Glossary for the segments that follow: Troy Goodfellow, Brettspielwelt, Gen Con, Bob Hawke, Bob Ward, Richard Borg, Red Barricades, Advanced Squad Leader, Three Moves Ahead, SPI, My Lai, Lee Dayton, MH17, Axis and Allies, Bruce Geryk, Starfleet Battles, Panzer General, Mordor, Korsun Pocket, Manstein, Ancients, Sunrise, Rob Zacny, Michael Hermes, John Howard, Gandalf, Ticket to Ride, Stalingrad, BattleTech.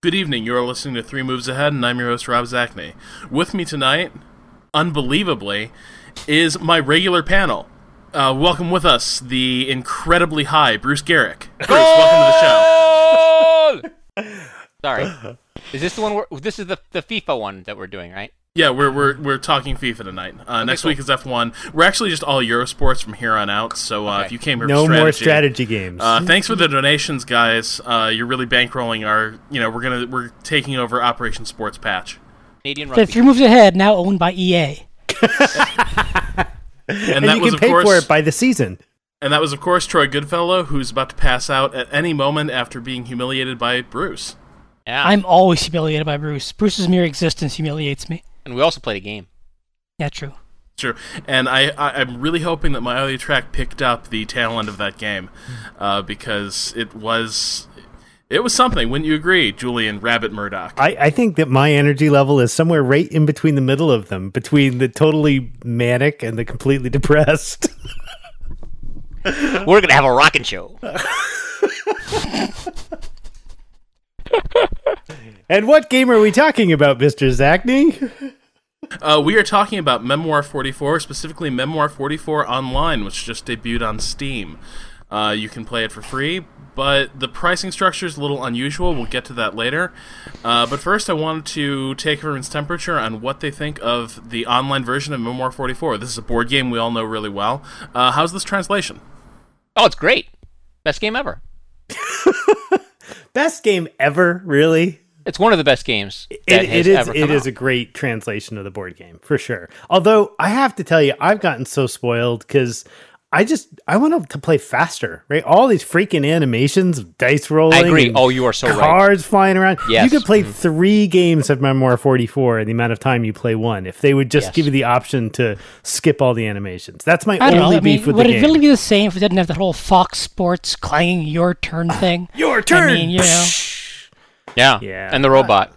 Good evening, you are listening to 3 Moves Ahead, and I'm your host, Rob Zacny. With me tonight, unbelievably, is my regular panel. Welcome with us, the incredibly high Bruce Geryk. Bruce, welcome to the show. Sorry. Is this the one this is the FIFA one that we're doing, right? Yeah, we're talking FIFA tonight. Next week is F1. We're actually just all Eurosports from here on out, so if you came here for strategy... No more strategy games. Thanks for the donations, guys. You're really bankrolling our... We're taking over Operation Sports Patch. Canadian rugby. So 3 Moves Ahead, now owned by EA. and you can pay for it by the season. And that was, of course, Troy Goodfellow, who's about to pass out at any moment after being humiliated by Bruce. Yeah. I'm always humiliated by Bruce. Bruce's mere existence humiliates me. And we also played a game. Yeah, true. True. And I'm really hoping that my audio track picked up the tail end of that game, because it was something. Wouldn't you agree, Julian Rabbit Murdoch? I think that my energy level is somewhere right in between the middle of them, between the totally manic and the completely depressed. We're going to have a rockin' show. And what game are we talking about, Mr. Zacny? We are talking about Memoir 44, specifically Memoir 44 Online, which just debuted on Steam. You can play it for free, but the pricing structure is a little unusual. We'll get to that later. But first, I wanted to take everyone's temperature on what they think of the online version of Memoir 44. This is a board game we all know really well. How's this translation? Oh, it's great. Best game ever. Best game ever, really? It's one of the best games that has ever come out. It is a great translation of the board game, for sure. Although, I have to tell you, I've gotten so spoiled because I want to play faster, right? All these freaking animations, dice rolling. I agree. Oh, you are so cards right. Cards flying around. Yes. You could play 3 games of Memoir 44 in the amount of time you play one if they would just give you the option to skip all the animations. That's my only beef with the game. Would it really be the same if it didn't have that whole Fox Sports clanging your turn thing? Your turn! I mean, you know... Yeah, and the robot.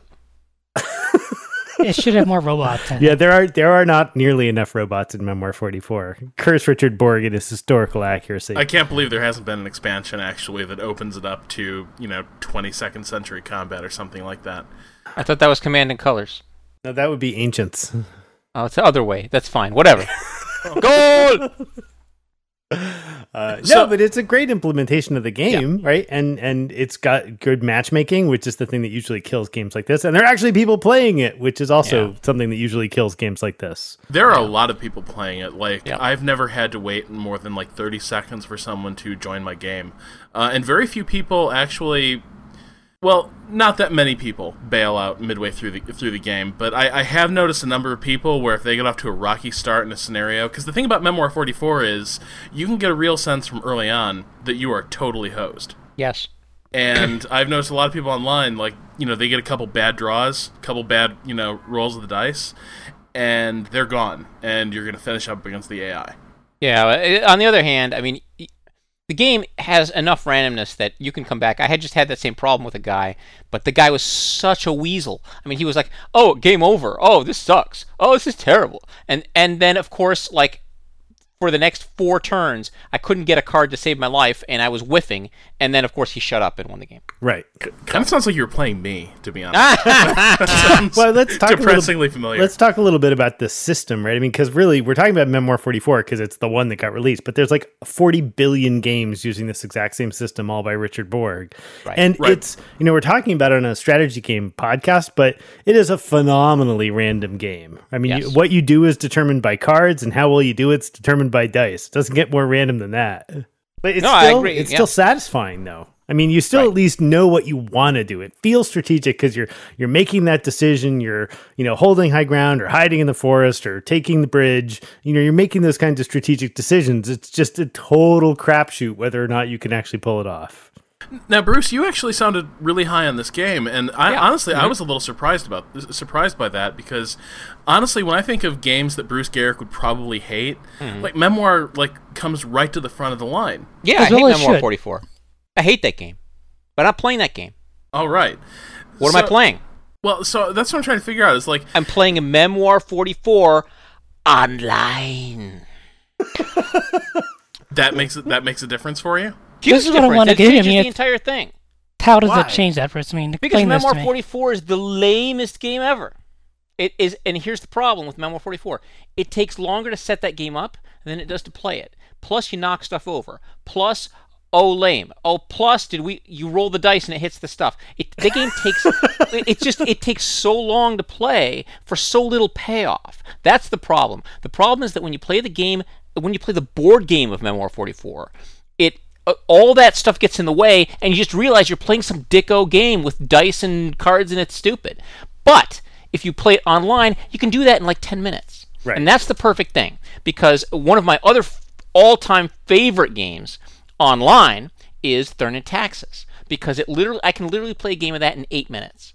It should have more robots. Yeah, there are not nearly enough robots in Memoir 44. Curse Richard Borg and his historical accuracy. I can't believe there hasn't been an expansion, actually, that opens it up to, 22nd century combat or something like that. I thought that was Command and Colors. No, that would be Ancients. Oh, it's the other way. That's fine. Whatever. Goal! But it's a great implementation of the game, right? And it's got good matchmaking, which is the thing that usually kills games like this. And there are actually people playing it, which is also something that usually kills games like this. There are a lot of people playing it. I've never had to wait more than 30 seconds for someone to join my game. And very few people actually... Well, not that many people bail out midway through the game, but I have noticed a number of people where if they get off to a rocky start in a scenario, because the thing about Memoir 44 is you can get a real sense from early on that you are totally hosed. Yes. And I've noticed a lot of people online, they get a couple bad draws, couple bad, rolls of the dice, and they're gone, and you're going to finish up against the AI. Yeah, on the other hand, I mean... The game has enough randomness that you can come back. I had just had that same problem with a guy, but the guy was such a weasel. I mean, he was like, oh, game over. Oh, this sucks. Oh, this is terrible. And then, of course, for the next 4 turns, I couldn't get a card to save my life, and I was whiffing. And then, of course, he shut up and won the game. Right. Kind of sounds like you were playing me, to be honest. Well, let's talk depressingly familiar. Let's talk a little bit about the system, right? I mean, because really, we're talking about Memoir 44 because it's the one that got released, but there's 40 billion games using this exact same system, all by Richard Borg. Right. And it's, we're talking about it on a strategy game podcast, but it is a phenomenally random game. I mean, what you do is determined by cards, and how well you do it's determined by dice. It doesn't get more random than that. But it's still satisfying, though. I mean, you still at least know what you want to do. It feels strategic because you're making that decision. You're, holding high ground or hiding in the forest or taking the bridge. You're making those kinds of strategic decisions. It's just a total crapshoot whether or not you can actually pull it off. Now, Bruce, you actually sounded really high on this game, and I was a little surprised by that because, honestly, when I think of games that Bruce Geryk would probably hate, Memoir comes right to the front of the line. Yeah, I hate Memoir 44. I hate that game, but I'm playing that game. All right. What am I playing? Well, so that's what I'm trying to figure out. Is I'm playing a Memoir 44 online. That makes a difference for you. This is what I want to get. The entire thing. How does it change that for us? I mean, because Memoir 44 is the lamest game ever. It is, and here's the problem with Memoir 44. It takes longer to set that game up than it does to play it. Plus, you knock stuff over. Plus, oh, lame. Oh, plus, you roll the dice and it hits the stuff. The game takes... it takes so long to play for so little payoff. That's the problem. The problem is that when you play the game, when you play the board game of Memoir 44, all that stuff gets in the way, and you just realize you're playing some dicko game with dice and cards, and it's stupid. But... if you play it online, you can do that in like 10 minutes. Right. And that's the perfect thing, because one of my other all-time favorite games online is Thurn und Taxis, because I can literally play a game of that in 8 minutes.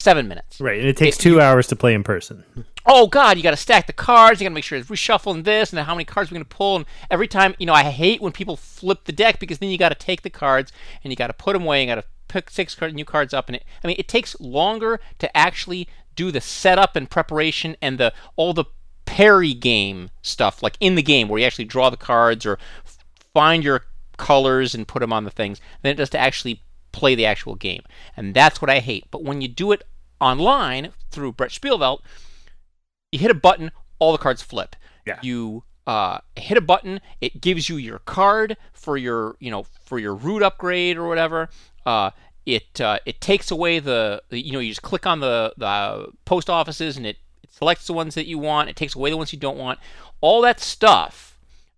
7 minutes. Right, and it takes 2 hours to play in person. Oh, God, you got to stack the cards, you got to make sure it's reshuffling this, and then how many cards we're going to pull, and every time, you know, I hate when people flip the deck, because then you got to take the cards, and you got to put them away, you got to pick new cards up, and it takes longer to actually do the setup and preparation and all the parry game stuff, like in the game where you actually draw the cards or find your colors and put them on the things, than it does to actually play the actual game. And that's what I hate. But when you do it online through Brettspielwelt, you hit a button, all the cards flip. Yeah. You hit a button, it gives you your card for your, for your route upgrade or whatever. It takes away you just click on the post offices and it selects the ones that you want. It takes away the ones you don't want. All that stuff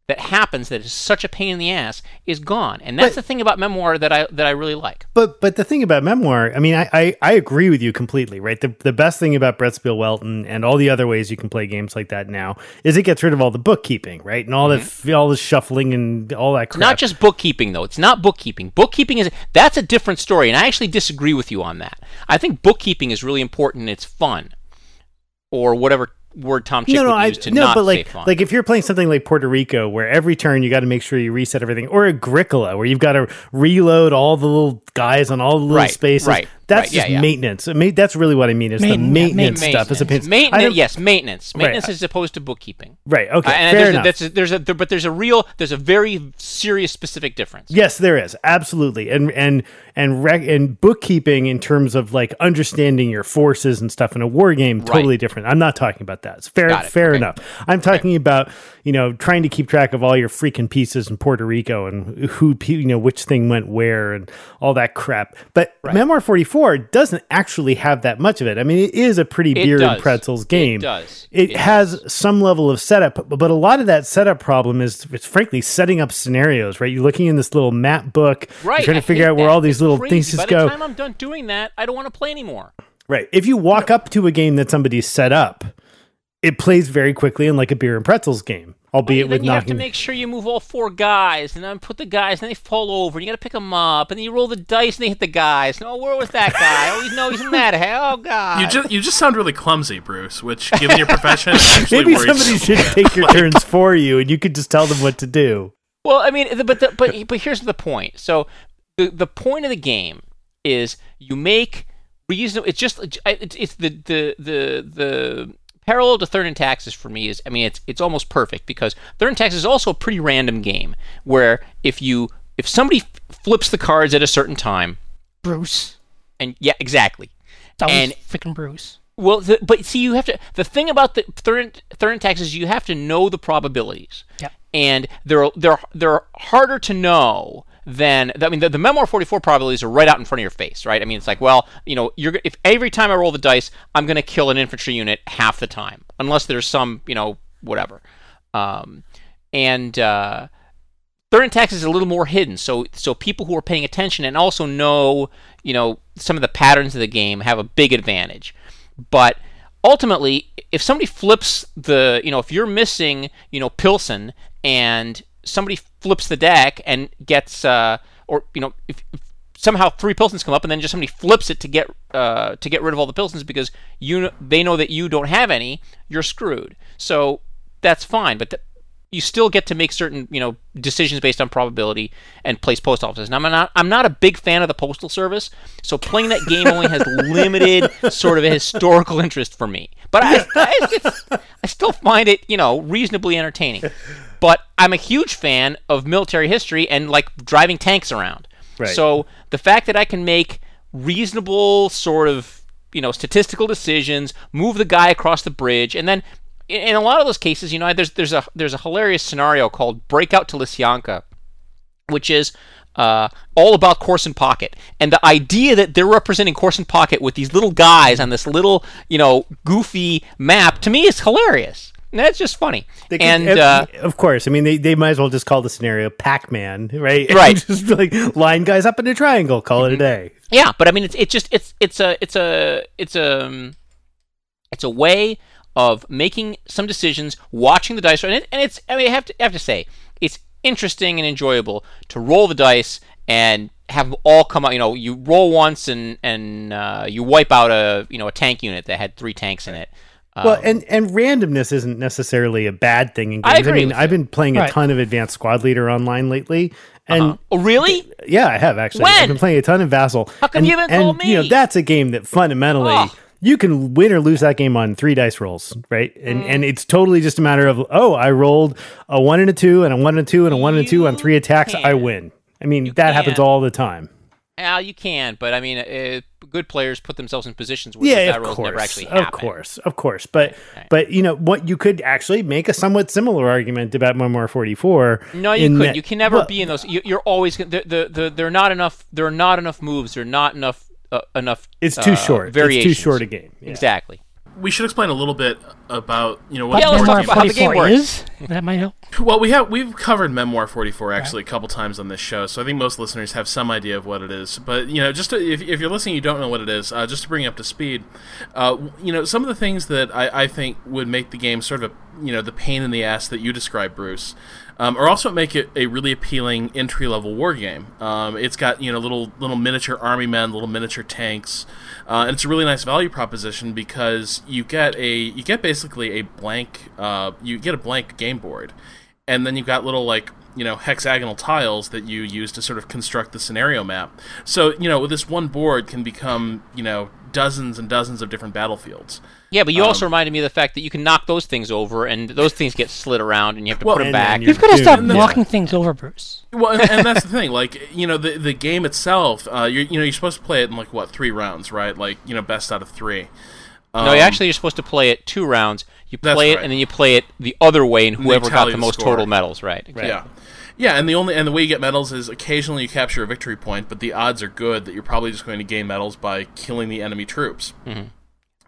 that happens that is such a pain in the ass is gone. And that's the thing about Memoir that I really like. But the thing about Memoir, I mean, I agree with you completely, right? The best thing about Brettspielwelt and all the other ways you can play games like that now is it gets rid of all the bookkeeping, right? And all the shuffling and all that crap. Not just bookkeeping, though. It's not bookkeeping. Bookkeeping that's a different story, and I actually disagree with you on that. I think bookkeeping is really important and it's fun. Or whatever word Tom Chick would use not but like, fun. Like if you're playing something like Puerto Rico, where every turn you got to make sure you reset everything, or Agricola, where you've got to reload all the little guys on all the little spaces. Right. That's maintenance. That's really what I mean. Is the maintenance stuff. Maintenance. Maintenance is opposed to bookkeeping. Right. Okay. And there's a very serious specific difference. Yes, there is absolutely. And bookkeeping in terms of like understanding your forces and stuff in a war game totally different. I'm not talking about that. It's fair enough. I'm talking about trying to keep track of all your freaking pieces in Puerto Rico and who which thing went where and all that crap. But Memoir 44 doesn't actually have that much of it. I mean, it is a pretty beer and pretzels game. It does. It has some level of setup, but a lot of that setup problem is frankly setting up scenarios, right? You're looking in this little map book, you're trying to figure out where all these little things go. By the time I'm done doing that, I don't want to play anymore. Right. If you walk up to a game that somebody's set up, it plays very quickly in like a beer and pretzels game. Albeit with you have to make sure you move all four guys, and then put the guys, and they fall over, and you got to pick them up, and then you roll the dice, and they hit the guys. And, where was that guy? He's in that. Oh, God. You just sound really clumsy, Bruce. Which, given your profession, actually maybe somebody should take your turns for you, and you could just tell them what to do. Well, I mean, but here's the point. So the point of the game is you make reasonable. It's the parallel to Thurn und Taxis for me is, it's almost perfect, because Thurn und Taxis is also a pretty random game where if somebody flips the cards at a certain time, Bruce, and yeah, exactly, and freaking Bruce. Well, you have to. The thing about the Thurn und Taxis is you have to know the probabilities, and they're harder to know. Then the Memoir 44 probabilities are right out in front of your face, right? I mean, it's like, if every time I roll the dice, I'm going to kill an infantry unit half the time, unless there's some, whatever. And Thurn und Taxis is a little more hidden, so people who are paying attention and also know, some of the patterns of the game have a big advantage. But ultimately, if somebody flips if you're missing, Pilsen and somebody flips the deck and gets, if somehow three Pilsens come up and then just somebody flips it to get rid of all the Pilsens because they know that you don't have any, you're screwed. So that's fine, but you still get to make certain decisions based on probability and place post offices. And I'm not a big fan of the postal service, so playing that game only has limited sort of a historical interest for me. But I still find it reasonably entertaining. But I'm a huge fan of military history and like driving tanks around. Right. So the fact that I can make reasonable sort of, you know, statistical decisions, move the guy across the bridge, and then in a lot of those cases, you know, there's a hilarious scenario called Breakout to Lysianka, which is all about Korsun Pocket, and the idea that they're representing Korsun Pocket with these little guys on this little, you know, goofy map, to me is hilarious. That's just funny. Of course, I mean, they might as well just call the scenario Pac-Man, right? Right. Just like line guys up in a triangle, call it a day. Yeah, but I mean, it's a way of making some decisions, watching the dice, I have to say, it's interesting and enjoyable to roll the dice and have them all come out. You know, you roll once and you wipe out a tank unit that had 3 tanks in it. Well, and randomness isn't necessarily a bad thing in games. I've been playing a ton of Advanced Squad Leader online lately. And oh, really? Yeah, I have, actually. I've been playing a ton of Vassal. How come you haven't told me? You know, that's a game that fundamentally, you can win or lose that game on 3 dice rolls, right? And it's totally just a matter of, I rolled a 1 and a 2 and a 1 and a 2 and a 1 and a 2 on 3 attacks, I win. I mean, that happens all the time. Well, you can, but I mean, good players put themselves in positions where that rolls never actually happen. Of course. But you know what? You could actually make a somewhat similar argument about Memoir 44. No, you couldn't. You can never be in those. You're always there are not enough. There are not enough moves. There are not enough enough. It's too short. Variations. It's too short a game. Yeah. Exactly. We should explain a little bit about what Memoir 44 is. That might help. Well, we've covered Memoir 44 actually a couple times on this show, so I think most listeners have some idea of what it is. But just if you're listening, you don't know what it is. Just to bring you up to speed, some of the things that I think would make the game sort of the pain in the ass that you described, Bruce. Or also make it a really appealing entry-level war game. It's got little miniature army men, little miniature tanks, and it's a really nice value proposition because you get basically a blank game board, and then you've got little hexagonal tiles that you use to sort of construct the scenario map. So this one board can become dozens and dozens of different battlefields. Yeah, but you also reminded me of the fact that you can knock those things over, and those things get slid around, and you have to put them back. You've got to stop knocking things over, Bruce. Well, and that's the thing. The game itself, you're supposed to play it in 3 rounds, right? Best out of 3. No, you're supposed to play it 2 rounds. You play it, and then you play it the other way, and whoever got the most total medals, right? Exactly. Yeah. Yeah, and the way you get medals is occasionally you capture a victory point, but the odds are good that you're probably just going to gain medals by killing the enemy troops. Mm-hmm.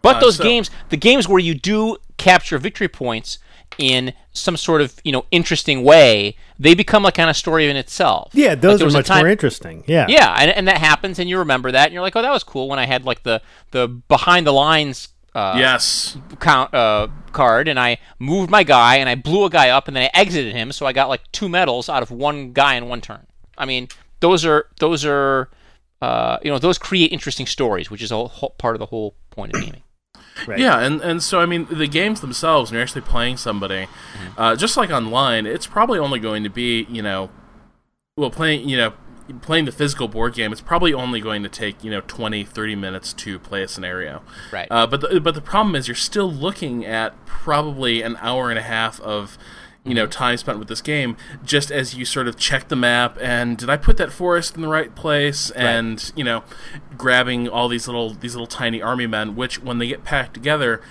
But the games where you do capture victory points in some sort of interesting way, they become a kind of story in itself. Yeah, those are much more interesting. Yeah, yeah, and that happens, and you remember that, and you're like, oh, that was cool when I had the behind the lines. Card, and I moved my guy, and I blew a guy up, and then I exited him, so I got 2 medals out of 1 guy in 1 turn. I mean, those create interesting stories, which is a whole part of the whole point of gaming. Right. Yeah, and so, I mean, the games themselves, when you're actually playing somebody, just like online, it's probably only going to be, playing the physical board game, it's probably only going to take 20-30 minutes to play a scenario, right? But the problem is you're still looking at probably an hour and a half of time spent with this game, just as you sort of check the map and did I put that forest in the right place, and grabbing all these little tiny army men, which when they get packed together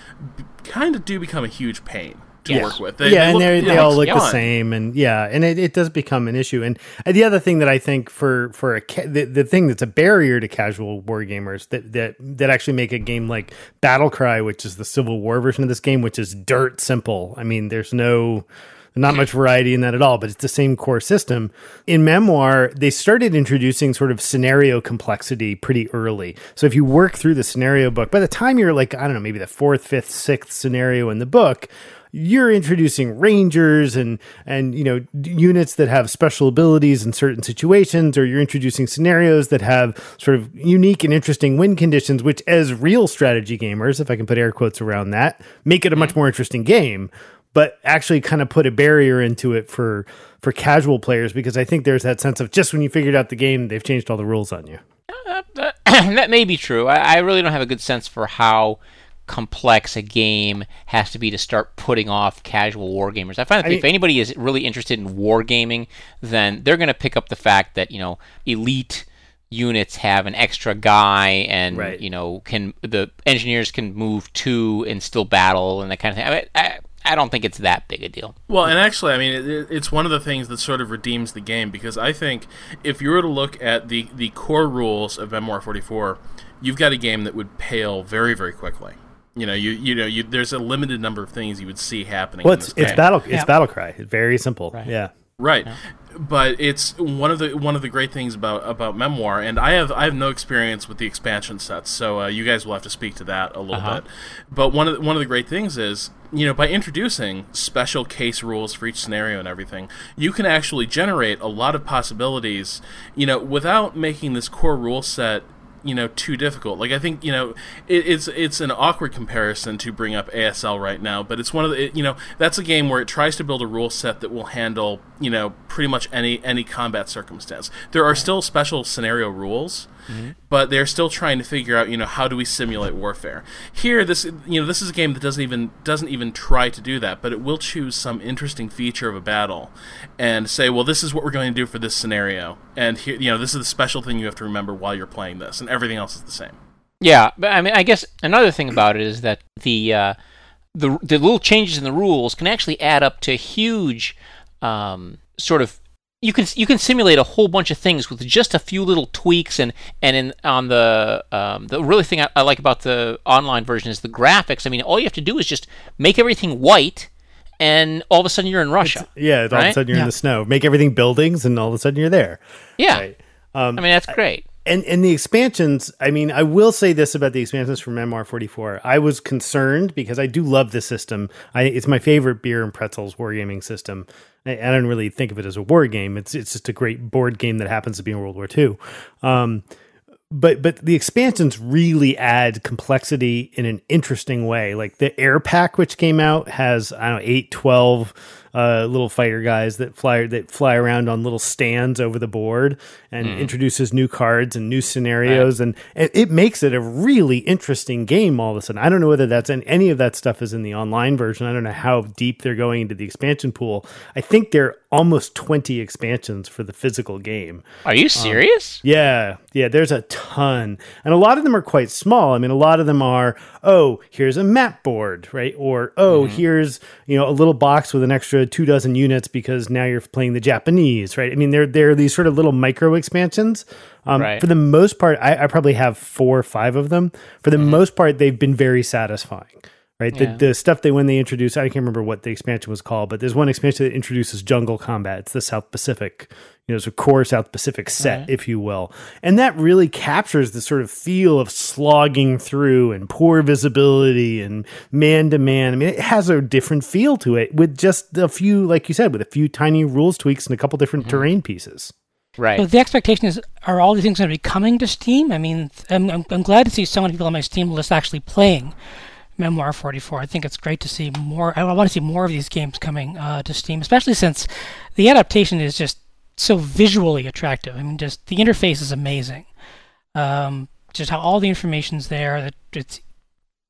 kind of do become a huge pain to work with. They all look the same, and it does become an issue. And the other thing that I think the thing that's a barrier to casual war gamers that actually make a game like Battle Cry, which is the Civil War version of this game, which is dirt simple. I mean, there's not much variety in that at all, but it's the same core system. In Memoir, they started introducing sort of scenario complexity pretty early. So if you work through the scenario book, by the time you're I don't know, maybe the 4th, 5th, 6th scenario in the book, you're introducing rangers and units that have special abilities in certain situations, or you're introducing scenarios that have sort of unique and interesting win conditions, which as real strategy gamers, if I can put air quotes around that, make it a much more interesting game, but actually kind of put a barrier into it for casual players, because I think there's that sense of just when you figured out the game, they've changed all the rules on you. That may be true. I really don't have a good sense for how complex a game has to be to start putting off casual wargamers. I find that if anybody is really interested in wargaming, then they're going to pick up the fact that, you know, elite units have an extra guy and, right, you know, can the engineers can move two and still battle and that kind of thing. I mean, I don't think it's that big a deal. Well, and actually, I mean, it's one of the things that sort of redeems the game, because I think if you were to look at the core rules of Memoir 44, you've got a game that would pale very, very quickly. You know, you know, there's a limited number of things you would see happening. Well, it's Battle Cry. Very simple. Right. Yeah. Right. Yeah. But it's one of the great things about Memoir, and I have no experience with the expansion sets, so you guys will have to speak to that a little bit. But one of the great things is, you know, by introducing special case rules for each scenario and everything, you can actually generate a lot of possibilities, you know, without making this core rule set, you know, too difficult. Like, I think, you know, it's an awkward comparison to bring up ASL right now, but it's one of the, you know, that's a game where it tries to build a rule set that will handle, you know, pretty much any combat circumstance. There are still special scenario rules, but they're still trying to figure out, you know, how do we simulate warfare. Here, this is a game that doesn't even try to do that, but it will choose some interesting feature of a battle and say, well, this is what we're going to do for this scenario, and here, you know, this is the special thing you have to remember while you're playing this, and everything else is the same. Yeah, but I mean, I guess another thing about it is that the little changes in the rules can actually add up to huge sort of. You can simulate a whole bunch of things with just a few little tweaks, and on the really thing I like about the online version is the graphics. I mean, all you have to do is just make everything white, and all of a sudden you're in Russia. All of a sudden you're in the snow. Make everything buildings, and all of a sudden you're there. Yeah, right. I mean, that's great. And the expansions, I mean, I will say this about the expansions for Memoir 44. I was concerned because I do love this system. It's my favorite beer and pretzels wargaming system. I don't really think of it as a war game. It's just a great board game that happens to be in World War II. But the expansions really add complexity in an interesting way. Like the air pack, which came out, has, I don't know, 8, 12 little fighter guys that fly around on little stands over the board, and introduces new cards and new scenarios, and it makes it a really interesting game all of a sudden. I don't know whether that's in any of that stuff is in the online version. I don't know how deep they're going into the expansion pool. I think they're almost 20 expansions for the physical game. Are you serious? Yeah, there's a ton. And a lot of them are quite small. I mean, a lot of them are, oh, here's a map board, right? Or, oh, here's, you know, a little box with an extra 24 units because now you're playing the Japanese, right? I mean, they're these sort of little micro expansions. Right. For the most part, I probably have 4 or 5 of them. For the most part, they've been very satisfying. Right, yeah. The stuff they introduced, I can't remember what the expansion was called, but there's one expansion that introduces jungle combat. It's the South Pacific, you know, it's a core South Pacific set, if you will. And that really captures the sort of feel of slogging through and poor visibility and man to man. I mean, it has a different feel to it with just a few, like you said, with a few tiny rules tweaks and a couple different terrain pieces. Right. So the expectation is, are all these things going to be coming to Steam? I mean, I'm glad to see so many people on my Steam list actually playing Memoir 44. I think it's great to see more. I want to see more of these games coming to Steam, especially since the adaptation is just so visually attractive. I mean, just the interface is amazing. Just how all the information's there.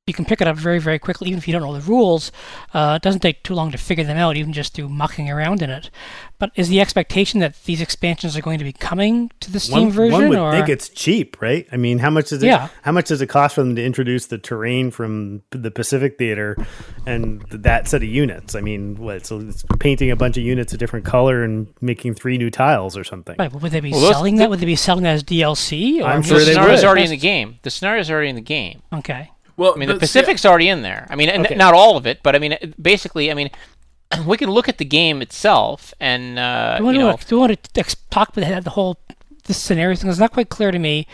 You can pick it up very, very quickly, even if you don't know the rules. It doesn't take too long to figure them out, even just through mucking around in it. But is the expectation that these expansions are going to be coming to the Steam version? One would think it's cheap, right? I mean, how much does it cost for them to introduce the terrain from the Pacific Theater and that set of units? I mean, what? So it's painting a bunch of units a different color and making 3 new tiles or something. Right? Would they be selling that? Would they be selling that as DLC? Or I'm sure they would. The scenario's already in the game. Okay. Well, I mean, the Pacific's already in there. I mean, not all of it, but I mean, basically, I mean, we can look at the game itself and, do you want to talk about the scenario thing? It's not quite clear to me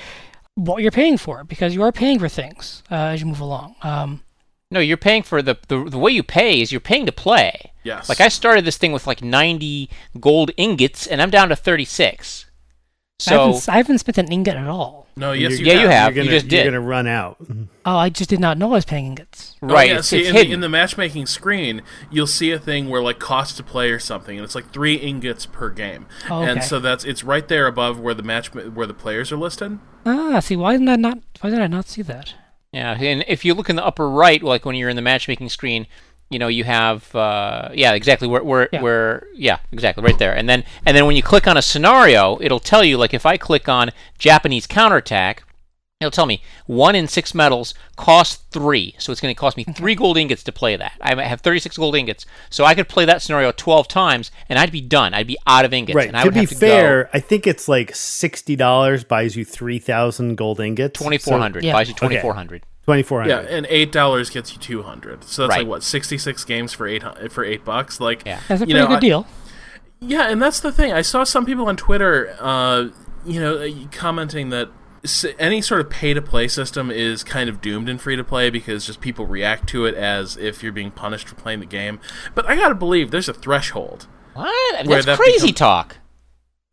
what you're paying for, because you are paying for things as you move along. No, you're paying for the way you pay is you're paying to play. Yes. Like, I started this thing with like 90 gold ingots, and I'm down to 36. So I haven't spent an ingot at all. No, yes, you have. You're going to run out. Oh, I just did not know I was paying ingots. Right. Oh, yeah, see, in the matchmaking screen, you'll see a thing where, like, cost to play or something, and it's like 3 ingots per game. Oh, okay. And so it's right there above where the players are listed. Ah, see, why did I not see that? Yeah, and if you look in the upper right, like when you're in the matchmaking screen, you know, you have exactly right there. And then when you click on a scenario, it'll tell you, like if I click on Japanese counterattack, it'll tell me 1 in 6 medals cost 3, so it's going to cost me 3 gold ingots to play that. I have 36 gold ingots, so I could play that scenario 12 times, and I'd be done. I'd be out of ingots. Right. And I would have to be fair, go. I think it's like $60 buys you 3,000 gold ingots. 2,400 buys you 2,400. Okay. 2,400. Yeah, and $8 gets you 200. So that's like what, 66 games for $8. Like, that's a pretty good deal. Yeah, and that's the thing. I saw some people on Twitter, commenting that any sort of pay-to-play system is kind of doomed in free-to-play because just people react to it as if you're being punished for playing the game. But I gotta believe there's a threshold. What? I mean, that's crazy talk.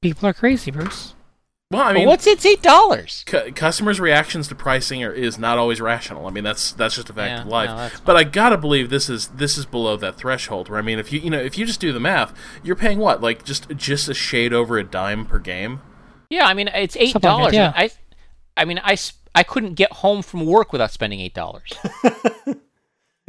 People are crazy, Bruce. Well, I mean, what's it's $8? Customers' reactions to pricing is not always rational. I mean, that's just a fact of life. No, but I gotta believe this is below that threshold. Where I mean, if you just do the math, you're paying what, like just a shade over $0.10 per game. Yeah, I mean it's $8. Yeah. I couldn't get home from work without spending $8.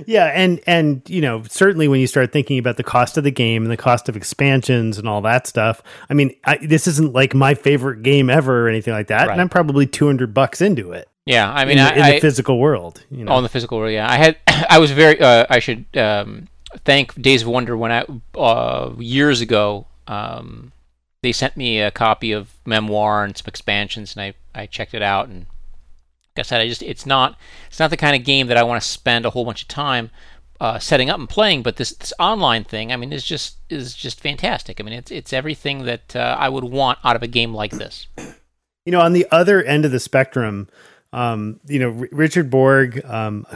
Yeah, and you know, certainly when you start thinking about the cost of the game and the cost of expansions and all that stuff, I mean, this isn't like my favorite game ever or anything like that, and I'm probably $200 into it. Yeah, I mean, in the physical world, you know. Oh, in the physical world, yeah. I should thank Days of Wonder when I years ago they sent me a copy of Memoir and some expansions, and I checked it out, and like I said, it's not the kind of game that I want to spend a whole bunch of time setting up and playing. But this online thing, I mean, is just fantastic. I mean, it's everything that I would want out of a game like this. You know, on the other end of the spectrum, Richard Borg,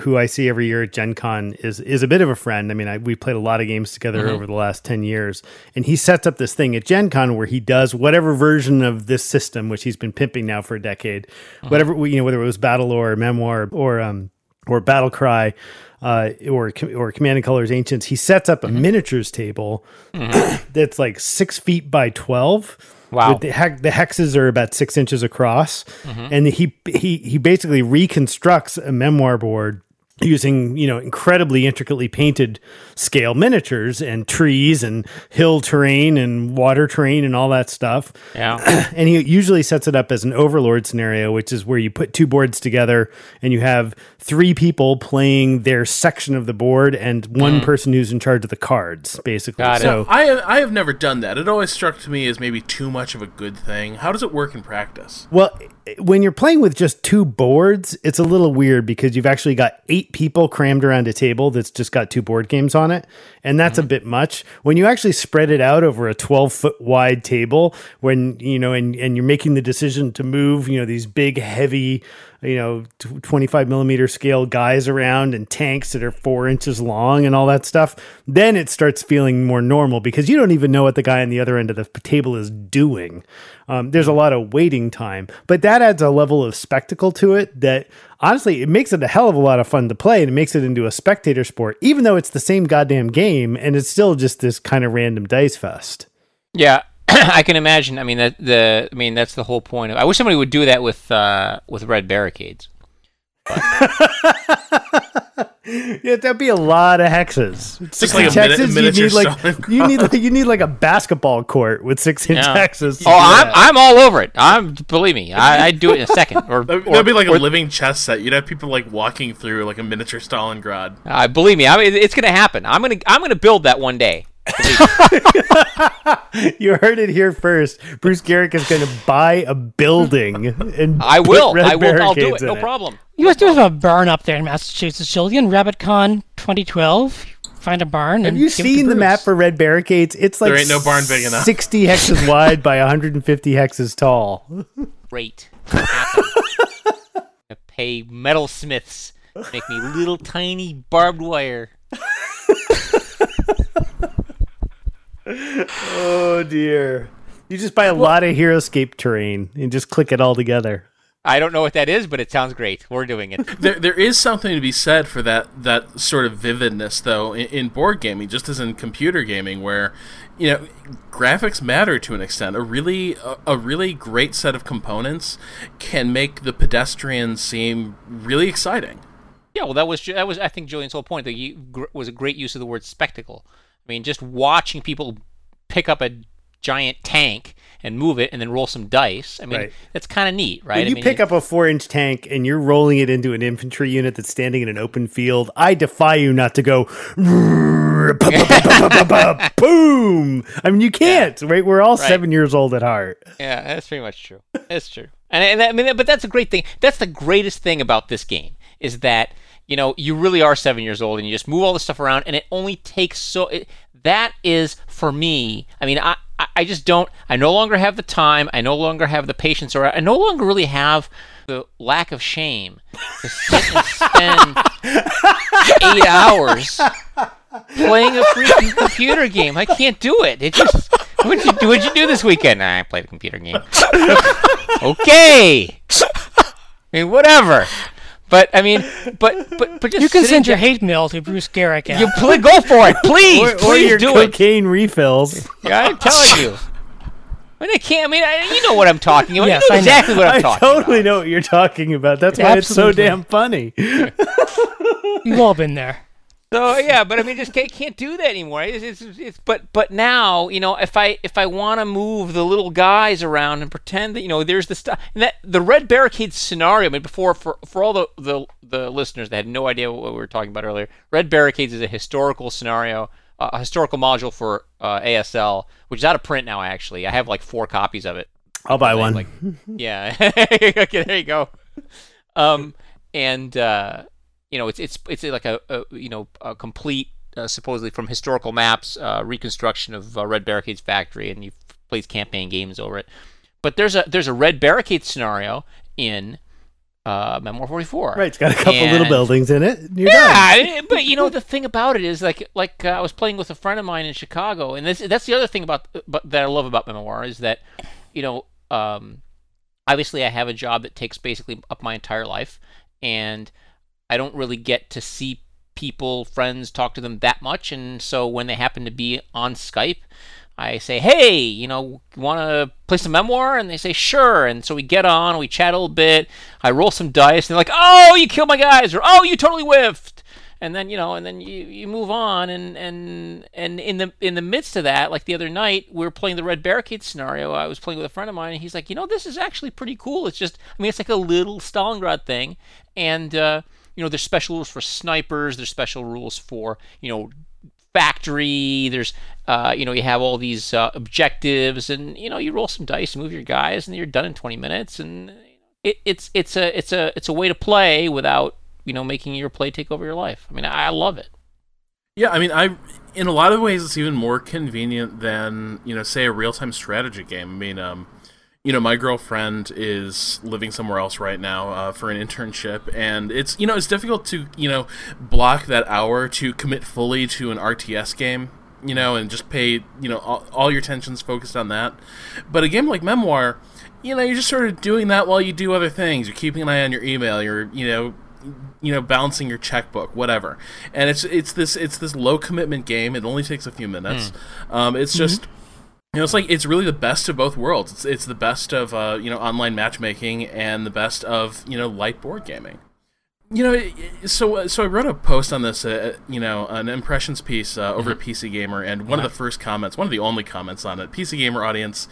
who I see every year at Gen Con, is a bit of a friend. I mean, we played a lot of games together over the last 10 years, and he sets up this thing at Gen Con where he does whatever version of this system, which he's been pimping now for a decade, whatever, you know, whether it was Battle or Memoir or Battle Cry, or Command and Colors Ancients. He sets up a miniatures table that's like 6 feet by 12. Wow. The hexes are about 6 inches across, and he basically reconstructs a Memoir board using, you know, incredibly intricately painted scale miniatures and trees and hill terrain and water terrain and all that stuff. Yeah. And he usually sets it up as an overlord scenario, which is where you put 2 boards together and you have 3 people playing their section of the board and one person who's in charge of the cards, basically. So I have never done that. It always struck me as maybe too much of a good thing. How does it work in practice? Well, when you're playing with just 2 boards, it's a little weird because you've actually got 8 people crammed around a table that's just got 2 board games on it, and that's a bit much. When you actually spread it out over a 12-foot wide table, when you know, and you're making the decision to move, you know, these big, heavy, you know, 25 millimeter scale guys around and tanks that are 4 inches long and all that stuff, then it starts feeling more normal because you don't even know what the guy on the other end of the table is doing. There's a lot of waiting time, but that adds a level of spectacle to it that honestly, it makes it a hell of a lot of fun to play, and it makes it into a spectator sport, even though it's the same goddamn game, and it's still just this kind of random dice fest. Yeah. I can imagine. I mean, that's the whole point. I wish somebody would do that with Red Barricades. Yeah, that'd be a lot of hexes. Just like hexes, you need like a basketball court with 6-inch hexes. Oh, I'm all over it. Believe me, I'd do it in a second. That'd be like a living chess set. You'd have people like walking through like a miniature Stalingrad. Believe me, I mean, it's going to happen. I'm gonna build that one day. You heard it here first. Bruce Geryk is going to buy a building, and I will. I'll do it. No problem. You guys do have a barn up there in Massachusetts, Julian. RabbitCon 2012. Find a barn. Have you seen the map for Red Barricades? It's like there ain't no barn big enough. 60 hexes wide by 150 hexes tall. Great. I pay metalsmiths to make me little tiny barbed wire. Oh dear. You just buy a lot of HeroScape terrain and just click it all together. I don't know what that is, but it sounds great. We're doing it. There is something to be said for that sort of vividness, though, in board gaming, just as in computer gaming, where, you know, graphics matter to an extent. A really great set of components can make the pedestrian seem really exciting. Yeah, well, that was I think Julian's whole point. That was a great use of the word spectacle. I mean, just watching people pick up a giant tank and move it and then roll some dice. I mean, That's kind of neat, right? When you pick up a 4-inch tank and you're rolling it into an infantry unit that's standing in an open field, I defy you not to go, boom! I mean, you can't, right? We're all 7 years old at heart. Yeah, that's pretty much true. That's true. And I mean, but that's a great thing. That's the greatest thing about this game is that, you know, you really are 7 years old and you just move all this stuff around and it only takes that is, for me, I mean, I just don't, I no longer have the time, I no longer have the patience, or I no longer really have the lack of shame to sit and spend 8 hours playing a freaking computer game. I can't do it. It just, what'd you do this weekend? Nah, I played a computer game. Okay. I mean, whatever. But I mean, but just you can send your hate mail to Bruce Geryk. You go for it, please. Please your do cocaine it. Refills. Yeah, I'm telling you. I mean, I can't. I mean, you know what I'm talking about. Yes, you know exactly what I'm talking about. I totally know what you're talking about. That's why it's so damn funny. You've all been there. So yeah, but I mean, just can't do that anymore. It's but now, you know, if I want to move the little guys around and pretend that, you know, there's the stuff, and that the Red Barricades scenario. I mean, before for all the listeners that had no idea what we were talking about earlier, Red Barricades is a historical scenario, a historical module for ASL, which is out of print now. Actually, I have like 4 copies of it. I'll buy one. Like, yeah, okay, there you go. You know, it's like a complete supposedly from historical maps reconstruction of Red Barricades factory, and you've played campaign games over it. But there's a Red Barricade scenario in Memoir 44. Right, it's got a couple little buildings in it. But you know the thing about it is like I was playing with a friend of mine in Chicago, and that's the other thing that I love about Memoir is that, you know, obviously I have a job that takes basically up my entire life, and I don't really get to see people, friends, talk to them that much, and so when they happen to be on Skype, I say, hey, you know, want to play some Memoir? And they say, sure, and so we get on, we chat a little bit, I roll some dice, and they're like, oh, you killed my guys, or oh, you totally whiffed, and then, you know, and then you move on, and in the midst of that, like the other night, we were playing the Red Barricade scenario, I was playing with a friend of mine, and he's like, you know, this is actually pretty cool, it's just, I mean, it's like a little Stalingrad thing, and, you know, there's special rules for snipers. There's special rules for, you know, factory. There's, you know, you have all these objectives, and you know, you roll some dice, move your guys, and you're done in 20 minutes. And it's a way to play without, you know, making your play take over your life. I mean, I love it. Yeah, I mean, in a lot of ways, it's even more convenient than, you know, say a real-time strategy game. I mean, you know, my girlfriend is living somewhere else right now for an internship, and it's, you know, it's difficult to, you know, block that hour to commit fully to an RTS game, you know, and just pay, you know, all your attention's focused on that. But a game like Memoir, you know, you're just sort of doing that while you do other things. You're keeping an eye on your email. You're, you know, balancing your checkbook, whatever. And it's this low commitment game. It only takes a few minutes. It's just. You know, it's like it's really the best of both worlds. It's the best of you know, online matchmaking and the best of, you know, light board gaming. You know, so I wrote a post on this, you know, an impressions piece over at PC Gamer, and one of the first comments, one of the only comments on it, PC Gamer audience,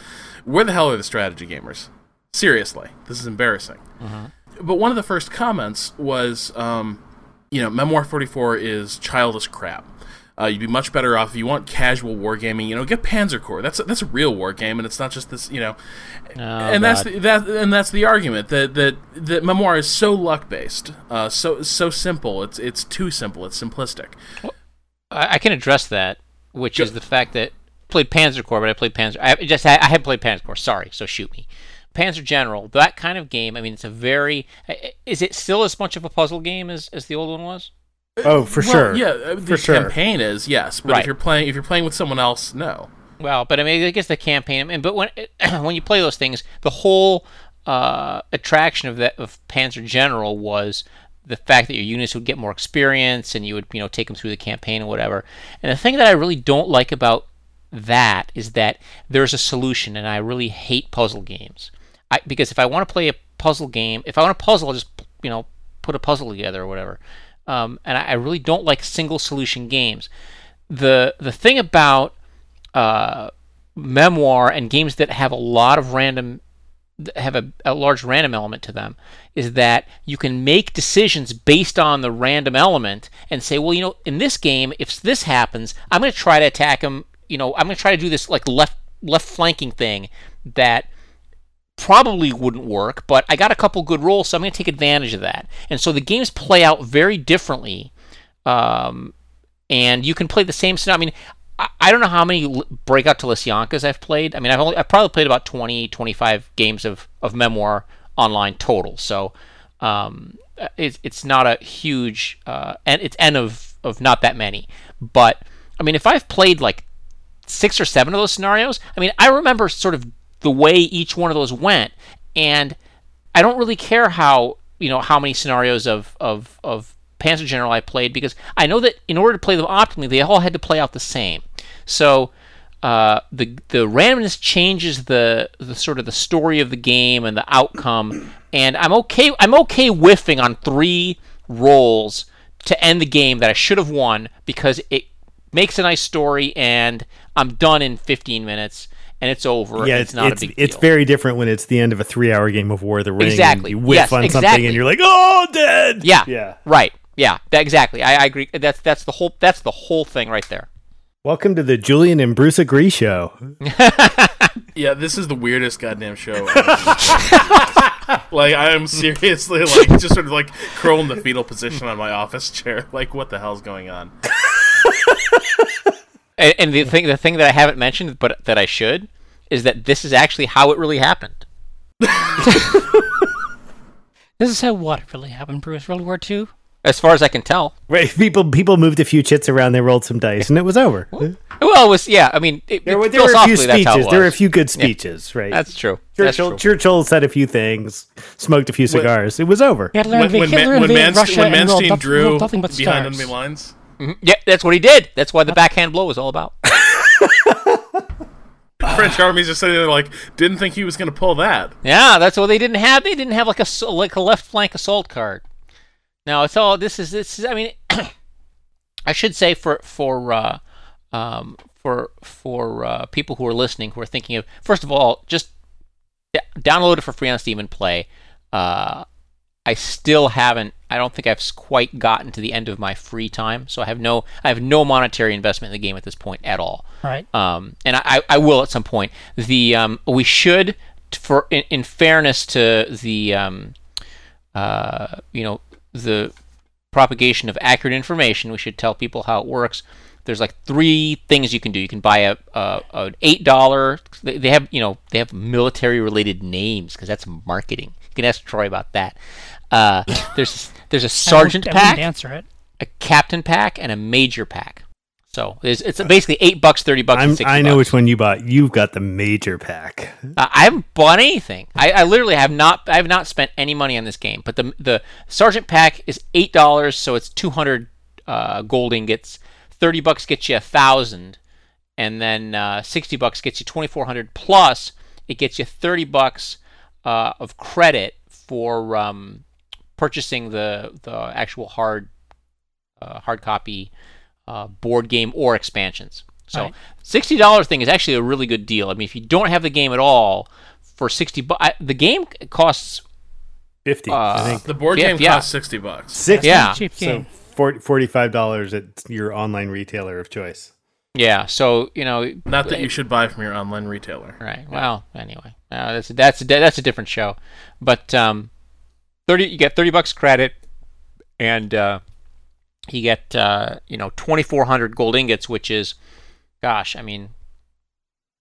where the hell are the strategy gamers? Seriously, this is embarrassing. But one of the first comments was, you know, Memoir 44 is childish crap. You'd be much better off if you want casual wargaming. You know, get Panzer Corps. That's a real war game, and it's not just this. You know, that's the argument that Memoir is so luck based, so simple. It's too simple. It's simplistic. Well, I can address that, which is the fact that I played Panzer Corps, but I played Panzer. I had played Panzer Corps. Sorry, so shoot me. Panzer General, that kind of game. I mean, it's a very. Is it still as much of a puzzle game as the old one was? Oh, for sure. Yeah, the campaign is, yes, but if you're playing with someone else, no. Well, but I mean, I guess the campaign. But when you play those things, the whole attraction of that of Panzer General was the fact that your units would get more experience and you would, you know, take them through the campaign and whatever. And the thing that I really don't like about that is that there's a solution, and I really hate puzzle games. Because if I want to play a puzzle game, if I want to puzzle, I'll just, you know, put a puzzle together or whatever. And I really don't like single solution games. The thing about Memoir and games that have a lot of random, have a large random element to them, is that you can make decisions based on the random element and say, well, you know, in this game, if this happens, I'm going to try to attack him. You know, I'm going to try to do this like left flanking thing that probably wouldn't work, but I got a couple good rolls, so I'm going to take advantage of that. And so the games play out very differently, and you can play the same scenario. I mean, I don't know how many Breakout to Lysiankas I've played. I mean, I've probably played about 20, 25 games of Memoir online total. So it's not a huge, and it's n of not that many. But I mean, if I've played like 6 or 7 of those scenarios, I mean, I remember sort of the way each one of those went, and I don't really care how, you know, how many scenarios of Panzer General I played, because I know that in order to play them optimally, they all had to play out the same. So the randomness changes the sort of the story of the game and the outcome. And I'm okay whiffing on 3 rolls to end the game that I should have won, because it makes a nice story and I'm done in 15 minutes. And it's over. Yeah, and it's not a big deal. It's very different when it's the end of a 3-hour game of War of the Ring. Exactly. You whiff on something and you're like, oh, dead. Yeah. Yeah. Right. Yeah. Exactly. I agree. That's the whole thing right there. Welcome to the Julian and Bruce Agree show. Yeah, this is the weirdest goddamn show. Like, I am seriously like just sort of like curled in the fetal position on my office chair. Like, what the hell's going on? And the thing that I haven't mentioned, but that I should, is that this is actually how it really happened. This is how what really happened, Bruce. World War II? As far as I can tell. Right. People moved a few chits around, they rolled some dice, and it was over. Well, it was, yeah, I mean, there were a few speeches. There were a few good speeches, yeah, right? That's true. Churchill said a few things, smoked a few cigars. It was over. When Manstein drew behind enemy lines... Mm-hmm. Yeah, that's what he did. That's why the backhand blow was all about. The French armies are sitting there like, didn't think he was going to pull that. Yeah, that's what they didn't have. They didn't have like a left flank assault card. Now it's all this is. I mean, I should say for people who are listening, who are thinking of, first of all, just download it for free on Steam and play. I still haven't. I don't think I've quite gotten to the end of my free time, so I have no monetary investment in the game at this point at all. Right. And I will at some point. The we should, for in fairness to the you know, the propagation of accurate information, we should tell people how it works. There's like 3 things you can do. You can buy an $8. They have military related names because that's marketing. You can ask Troy about that. There's a sergeant pack, a captain pack, and a major pack. So it's basically $8, $30, and $60. I know which one you bought. You've got the major pack. I haven't bought anything. I literally have not. I have not spent any money on this game. But the sergeant pack is $8, so it's 200 golding. Gets $30 gets you 1,000, and then $60 gets you 2,400. Plus, it gets you $30 of credit for purchasing the actual hard copy board game or expansions. So right. $60 thing is actually a really good deal. I mean, if you don't have the game at all, for $60, the game costs $50. I think the board game costs $60. 60, yeah, cheap game. So $45 at your online retailer of choice. Yeah, so you know, not that you should buy from your online retailer, right? Yeah. Well, anyway, that's a different show. But you get $30 credit, and you get 2,400 gold ingots, which is, gosh, I mean,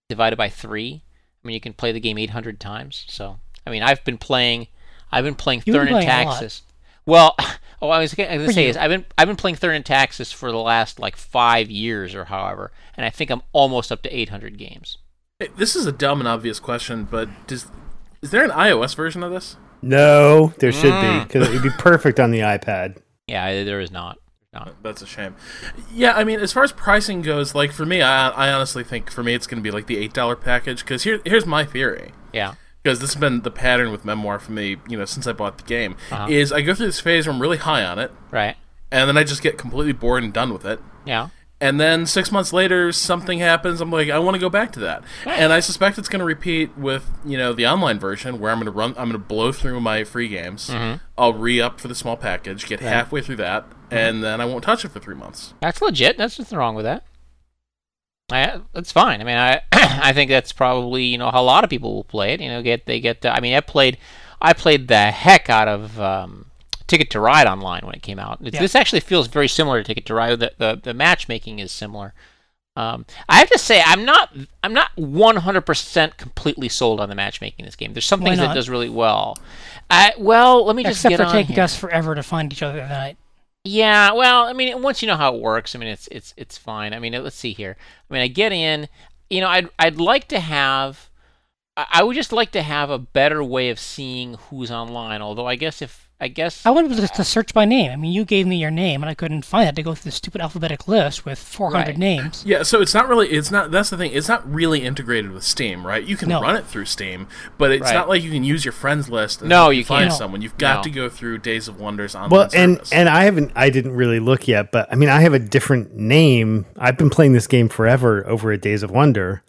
divided by 3. I mean, you can play the game 800 times. So I mean, I've been playing Thurn and Taxis. Well, I've been playing Thurn and Taxis for the last like 5 years or however, and I think I'm almost up to 800 games. This is a dumb and obvious question, but does Is there an iOS version of this? No, there should be, because it would be perfect on the iPad. Yeah, there is not. No. That's a shame. Yeah, I mean, as far as pricing goes, like, for me, I honestly think for me it's going to be like the $8 package, because here's my theory. Yeah. Because this has been the pattern with Memoir for me, you know, since I bought the game, is I go through this phase where I'm really high on it. Right. And then I just get completely bored and done with it. Yeah. And then 6 months later, something happens. I'm like, I want to go back to that. Right. And I suspect it's going to repeat with, you know, the online version where I'm going to blow through my free games. Mm-hmm. I'll re-up for the small package, get halfway through that, and then I won't touch it for 3 months. That's legit. That's nothing wrong with that. That's fine. I mean, I think that's probably, you know, how a lot of people will play it. You know, I mean, I played the heck out of Ticket to Ride online when it came out. This actually feels very similar to Ticket to Ride. The matchmaking is similar. I have to say, I'm not 100% completely sold on the matchmaking in this game. There's some things that does really well. Let me just get on here. Except for taking us forever to find each other that night. Yeah, well, I mean, once you know how it works, I mean, it's fine. I mean, let's see here. I mean, I get in. You know, I'd like to have. I would just like to have a better way of seeing who's online. Although I guess I wanted to search by name. I mean, you gave me your name, and I couldn't find it to go through this stupid alphabetic list with 400 names. Yeah, so that's the thing. It's not really integrated with Steam, right? You can run it through Steam, but it's not like you can use your friends list and find someone. You've got to go through Days of Wonder's online service. And I didn't really look yet, but I mean, I have a different name. I've been playing this game forever over at Days of Wonder,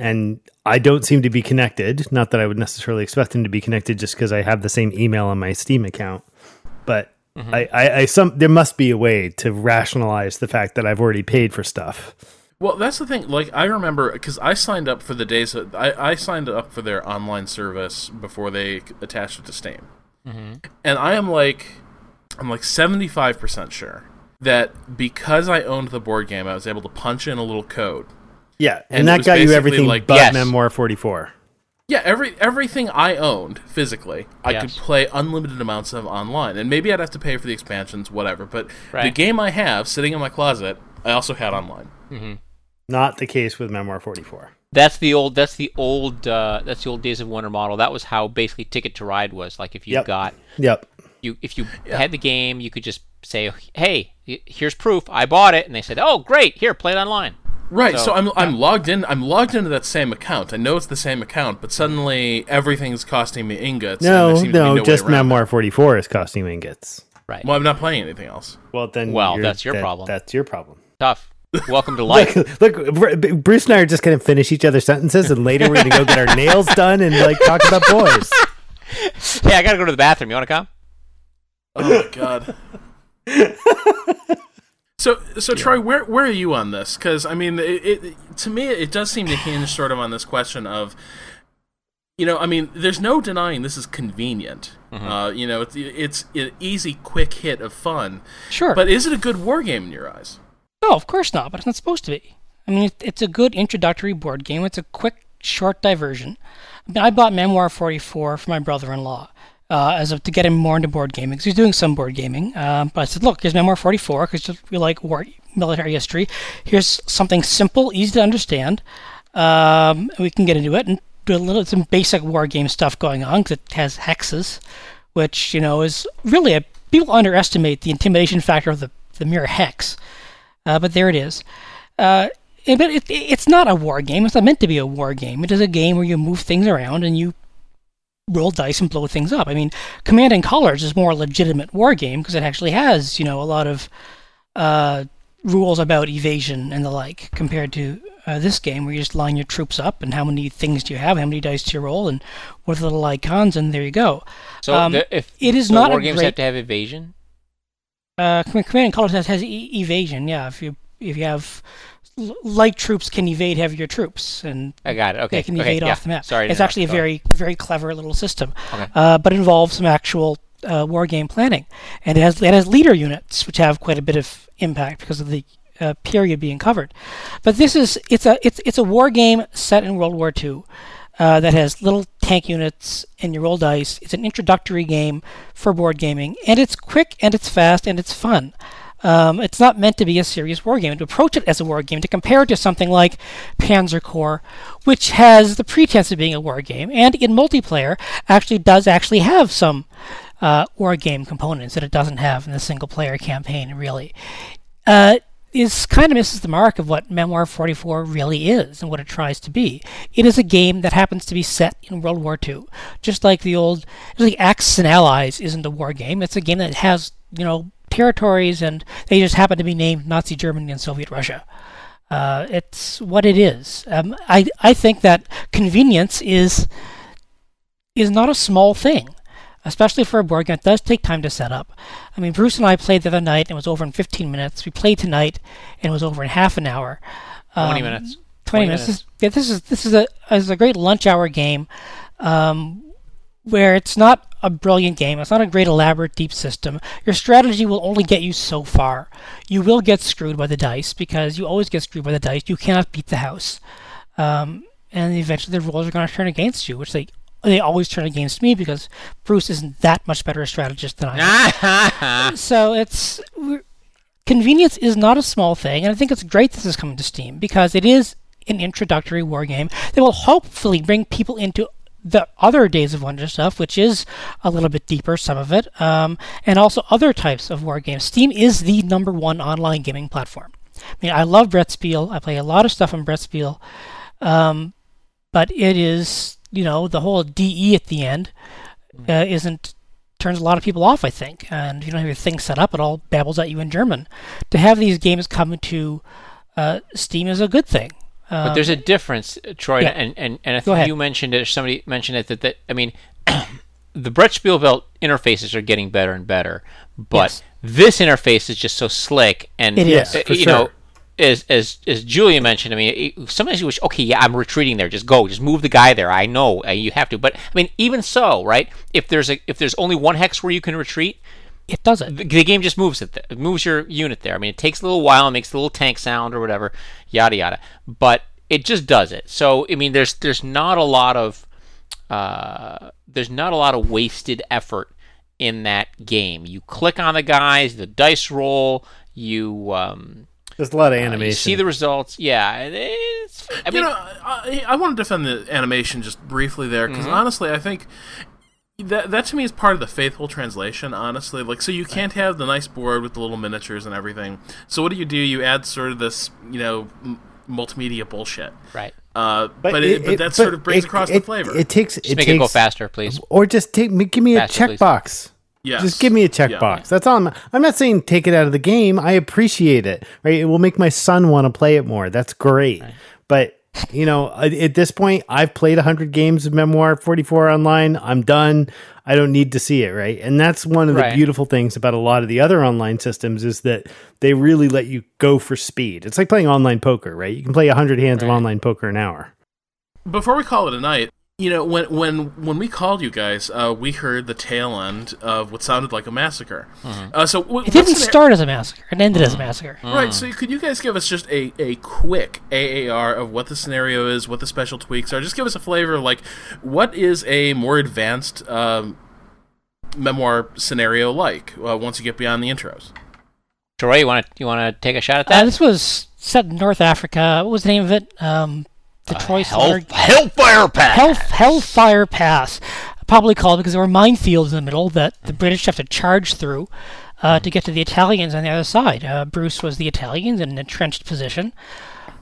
and I don't seem to be connected. Not that I would necessarily expect them to be connected, just because I have the same email on my Steam account. But there must be a way to rationalize the fact that I've already paid for stuff. Well, that's the thing. Like, I remember because I signed up for the Days. I signed up for their online service before they attached it to Steam, and I'm like 75% sure that because I owned the board game, I was able to punch in a little code. Yeah, and that got you everything but Memoir 44. Yeah, everything I owned physically, I could play unlimited amounts of online. And maybe I'd have to pay for the expansions, whatever. But the game I have sitting in my closet, I also had online. Mm-hmm. Not the case with Memoir 44. That's the old Days of Wonder model. That was how basically Ticket to Ride was. Like if you got had the game, you could just say, "Hey, here's proof. I bought it," and they said, "Oh, great! Here, play it online." Right, so I'm logged in. I'm logged into that same account. I know it's the same account, but suddenly everything's costing me ingots. No, just Memoir 44 is costing me ingots. Right. Well, I'm not playing anything else. Well, then, that's your problem. That's your problem. Tough. Welcome to life. Look, Bruce and I are just going to finish each other's sentences, and later we're going to go get our nails done and like talk about boys. Hey, I got to go to the bathroom. You want to come? Oh my God. So Troy, where are you on this? Because I mean, to me, it does seem to hinge sort of on this question of, you know, I mean, there's no denying this is convenient. You know, it's an easy, quick hit of fun. Sure. But is it a good war game in your eyes? No, of course not. But it's not supposed to be. I mean, it's a good introductory board game. It's a quick, short diversion. I mean, I bought Memoir 44 for my brother-in-law. To get him more into board gaming, because he's doing some board gaming. But I said, look, here's Memoir 44, because we like war, military history. Here's something simple, easy to understand. We can get into it and do some basic war game stuff going on, because it has hexes, which, you know, is really people underestimate the intimidation factor of the mere hex. But there it is. But it's not a war game. It's not meant to be a war game. It is a game where you move things around and you roll dice and blow things up. I mean, Command and Colors is more a legitimate war game because it actually has, you know, a lot of rules about evasion and the like compared to this game where you just line your troops up and how many things do you have, how many dice do you roll, and what are the little icons, and there you go. So not war games have to have evasion? Command and Colors has evasion, yeah. If you have light troops can evade heavier troops, and I got it. Okay. They can evade off the map. Sorry, it's actually a very, very clever little system, but it involves some actual war game planning, and it has leader units, which have quite a bit of impact because of the period being covered. But it's a war game set in World War II that has little tank units, and you roll dice. It's an introductory game for board gaming, and it's quick, and it's fast, and it's fun. It's not meant to be a serious war game. To approach it as a war game, to compare it to something like Panzer Corps, which has the pretense of being a war game, and in multiplayer actually does actually have some war game components that it doesn't have in the single-player campaign, really. Is kind of misses the mark of what Memoir 44 really is and what it tries to be. It is a game that happens to be set in World War II. Just like the old, like Axis and Allies isn't a war game. It's a game that has, you know, territories, and they just happen to be named Nazi Germany and Soviet Russia. It's what it is. I think that convenience is not a small thing, especially for a board game that does take time to set up. I mean, Bruce and I played the other night, and it was over in 15 minutes. We played tonight, and it was over in half an hour. 20 minutes. This is a great lunch hour game, where it's not a brilliant game. It's not a great elaborate deep system. Your strategy will only get you so far. You will get screwed by the dice, because you always get screwed by the dice. You cannot beat the house. And eventually the rules are going to turn against you, which they always turn against me, because Bruce isn't that much better a strategist than I am. So it's... Convenience is not a small thing, and I think it's great this is coming to Steam, because it is an introductory war game that will hopefully bring people into the other Days of Wonder stuff, which is a little bit deeper, some of it, and also other types of war games. Steam is the #1 online gaming platform. I mean, I love Brettspiel. I play a lot of stuff on Brettspiel, but it is... you know, the whole DE at the end turns a lot of people off, I think. And if you don't have your thing set up, it all babbles at you in German. To have these games come to Steam is a good thing. But there's a difference, Troy, yeah. and I think you mentioned it, or somebody mentioned it, that I mean, the Brettspielwelt interfaces are getting better and better, but this interface is just so slick, and it is, for sure. As Julia mentioned, I mean, sometimes you wish, okay, yeah, I'm retreating there. Just go, just move the guy there. I know you have to, but I mean, even so, right? If there's only one hex where you can retreat, it doesn't. The game just moves it. It moves your unit there. I mean, it takes a little while. It makes a little tank sound or whatever, yada yada. But it just does it. So I mean, there's not a lot of wasted effort in that game. You click on the guys, the dice roll, you. There's a lot of animation. You see the results. Yeah. I want to defend the animation just briefly there, because honestly, I think that to me is part of the faithful translation, honestly. Like, so you can't have the nice board with the little miniatures and everything. So what do? You add sort of this, you know, multimedia bullshit. Right. But that sort of brings across the flavor. It takes, make it go faster, please. Or just give me a checkbox. Yes. Just give me a checkbox. Yeah. That's all. I'm not saying take it out of the game. I appreciate it. Right? It will make my son want to play it more. That's great. Right. But, you know, at this point, I've played 100 games of Memoir 44 online. I'm done. I don't need to see it, right? And that's one of the beautiful things about a lot of the other online systems is that they really let you go for speed. It's like playing online poker, right? You can play 100 hands of online poker an hour. Before we call it a night, you know, when we called you guys, we heard the tail end of what sounded like a massacre. Mm-hmm. It didn't start as a massacre. It ended as a massacre. Mm-hmm. Right, so could you guys give us just a quick AAR of what the scenario is, what the special tweaks are? Just give us a flavor of, like, what is a more advanced memoir scenario like once you get beyond the intros? Troy, you want to take a shot at that? This was set in North Africa. What was the name of it? Hellfire Pass, probably called, because there were minefields in the middle that the British have to charge through to get to the Italians on the other side. Bruce was the Italians in an entrenched position.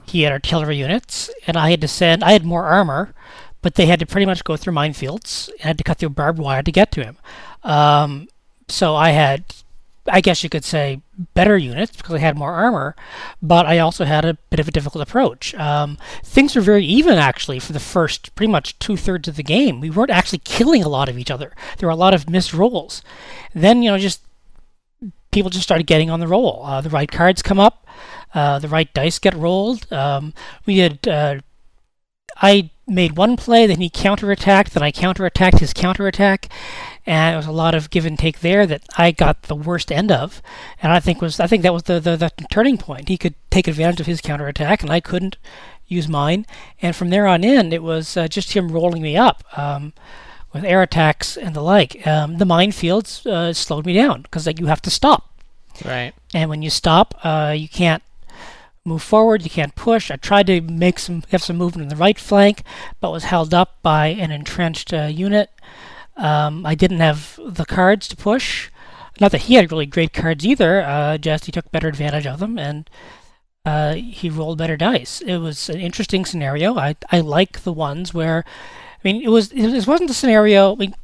He had artillery units, and I had more armor, but they had to pretty much go through minefields and had to cut through barbed wire to get to him. So I had, I guess you could say, better units because I had more armor, but I also had a bit of a difficult approach. Things were very even, actually, for the first pretty much 2/3 of the game. We weren't actually killing a lot of each other. There were a lot of missed rolls. Then, you know, just people just started getting on the roll. The right cards come up. The right dice get rolled. I made one play, then he counterattacked, then I counterattacked his counterattack, and it was a lot of give and take there that I got the worst end of, and I think that was the turning point. He could take advantage of his counterattack, and I couldn't use mine, and from there on in, it was just him rolling me up with air attacks and the like. The minefields slowed me down, because you have to stop. Right. And when you stop, you can't move forward, you can't push. I tried to make some movement in the right flank, but was held up by an entrenched unit. I didn't have the cards to push. Not that he had really great cards either, just he took better advantage of them, and he rolled better dice. It was an interesting scenario. I like the ones where, I mean, it wasn't a scenario, I mean,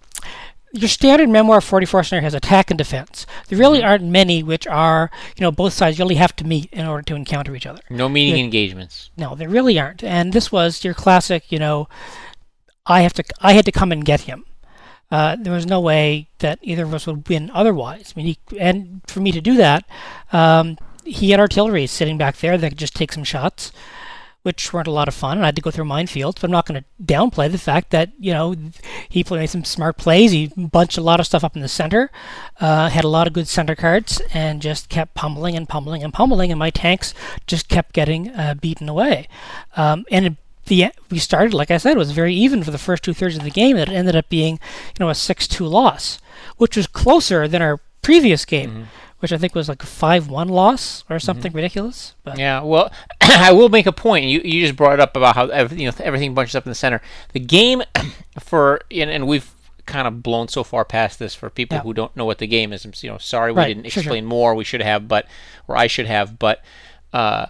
your standard Memoir 44 scenario has attack and defense. There really aren't many which are, you know, both sides really have to meet in order to encounter each other. No meeting engagements. No, there really aren't. And this was your classic, you know, I had to come and get him. There was no way that either of us would win otherwise. I mean, and for me to do that, he had artillery sitting back there that could just take some shots, which weren't a lot of fun, and I had to go through minefields, but I'm not going to downplay the fact that, you know, he made some smart plays, he bunched a lot of stuff up in the center, had a lot of good center cards, and just kept pummeling and pummeling and pummeling, and my tanks just kept getting beaten away. We started, like I said, it was very even for the first two-thirds of the game, and it ended up being, you know, a 6-2 loss, which was closer than our previous game, which I think was like a 5-1 loss or something ridiculous. But. Yeah, well, I will make a point. You just brought it up about how everything bunches up in the center. The game and we've kind of blown so far past this for people who don't know what the game is. I'm sorry we didn't explain more. We should have, or I should have. But the